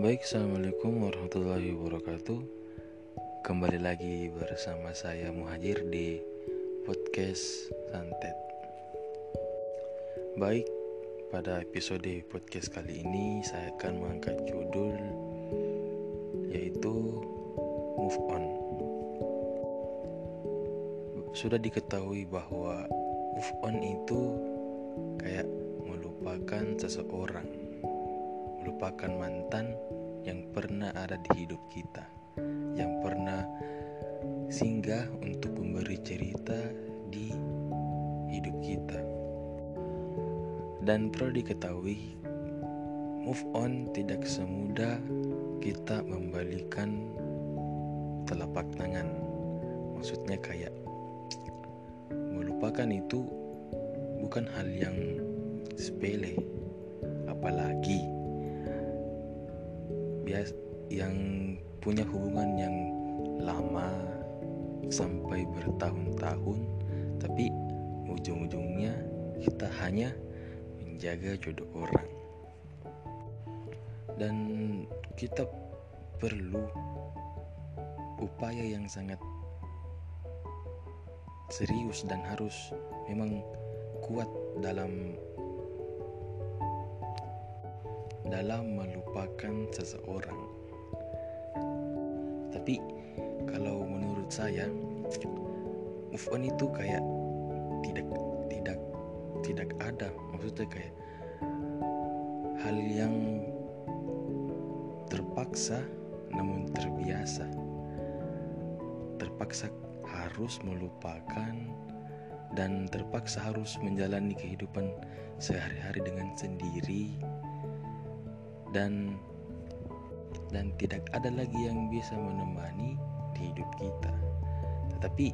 Baik, assalamualaikum warahmatullahi wabarakatuh. Kembali lagi bersama saya Muhajir di podcast santet. Baik, pada episode podcast kali ini saya akan mengangkat judul yaitu move on. Sudah diketahui bahwa move on itu kayak melupakan seseorang, melupakan mantan yang pernah ada di hidup kita, yang pernah singgah untuk memberi cerita di hidup kita. Dan perlu diketahui, move on tidak semudah kita membalikan telapak tangan. Maksudnya kayak melupakan itu bukan hal yang sepele, apalagi bias yang punya hubungan yang lama sampai bertahun-tahun, tapi ujung-ujungnya kita hanya menjaga jodoh orang. Dan kita perlu upaya yang sangat serius dan harus memang kuat dalam melupakan seseorang. Tapi kalau menurut saya, move on itu kayak tidak ada. Maksudnya kayak hal yang terpaksa namun terbiasa. Terpaksa harus melupakan dan terpaksa harus menjalani kehidupan sehari-hari dengan sendiri, dan tidak ada lagi yang bisa menemani di hidup kita. Tetapi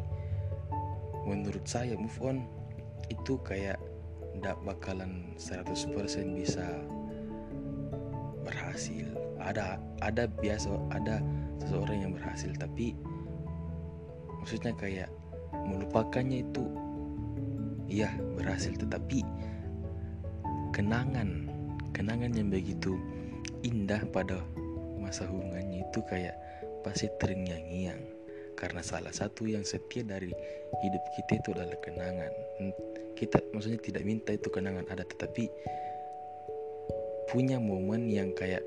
menurut saya move on itu kayak tidak bakalan 100% bisa berhasil. Ada seseorang yang berhasil, tapi maksudnya kayak melupakannya itu ya berhasil, tetapi kenangan yang begitu indah pada masa hubungannya itu kayak pasti terngiang-ngiang, karena salah satu yang setia dari hidup kita itu adalah kenangan. Kita maksudnya tidak minta itu kenangan ada, tetapi punya momen yang kayak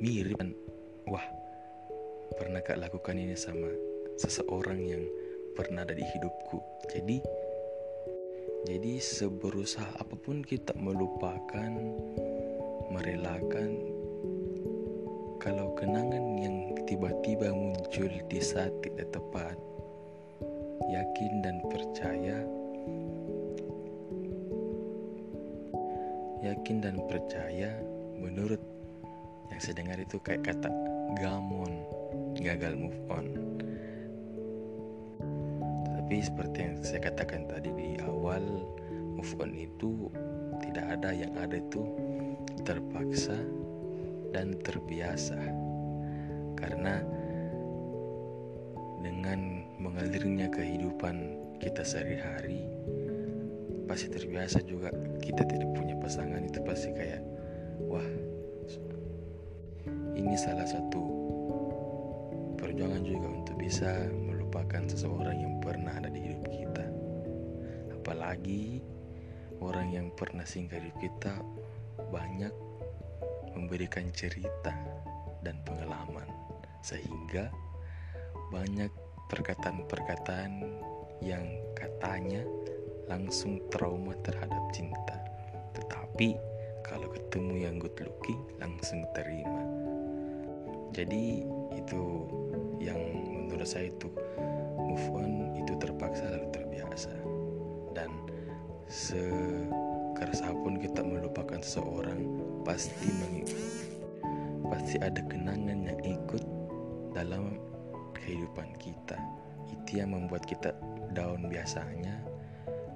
mirip, wah pernah Kak lakukan ini sama seseorang yang pernah ada di hidupku. Jadi seberusaha apapun kita melupakan, merelakan, kalau kenangan yang tiba-tiba muncul di saat tidak tepat, yakin dan percaya, menurut yang saya dengar itu kayak kata gamon, gagal move on. Tapi seperti yang saya katakan tadi di awal, move on itu tidak ada, yang ada itu terpaksa dan terbiasa. Karena dengan mengalirnya kehidupan kita sehari-hari, pasti terbiasa juga. Kita tidak punya pasangan itu pasti kayak, wah ini salah satu perjuangan juga untuk bisa melupakan seseorang yang pernah ada di hidup kita, apalagi orang yang pernah singgah di hidup kita, banyak memberikan cerita dan pengalaman, sehingga banyak perkataan-perkataan yang katanya langsung trauma terhadap cinta, tetapi kalau ketemu yang good looking langsung terima. Jadi itu yang menurut saya itu move on itu terpaksa lalu terbiasa. Dan sekeras apapun kita melupakan seseorang, pasti ada kenangan yang ikut dalam kehidupan kita. Itu yang membuat kita down biasanya,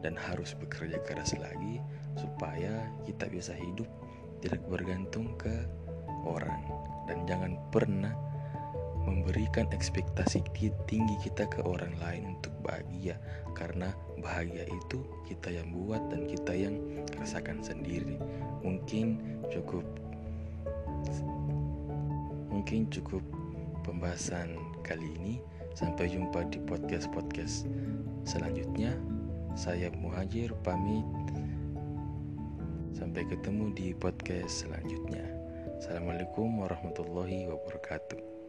dan harus bekerja keras lagi supaya kita bisa hidup tidak bergantung ke orang, dan jangan pernah memberikan ekspektasi tinggi kita ke orang lain untuk bahagia, karena bahagia itu kita yang buat dan kita yang rasakan sendiri. Mungkin cukup mungkin cukup pembahasan kali ini. Sampai jumpa di podcast-podcast selanjutnya. Saya Muhajir pamit. Sampai ketemu di podcast selanjutnya. Assalamualaikum warahmatullahi wabarakatuh.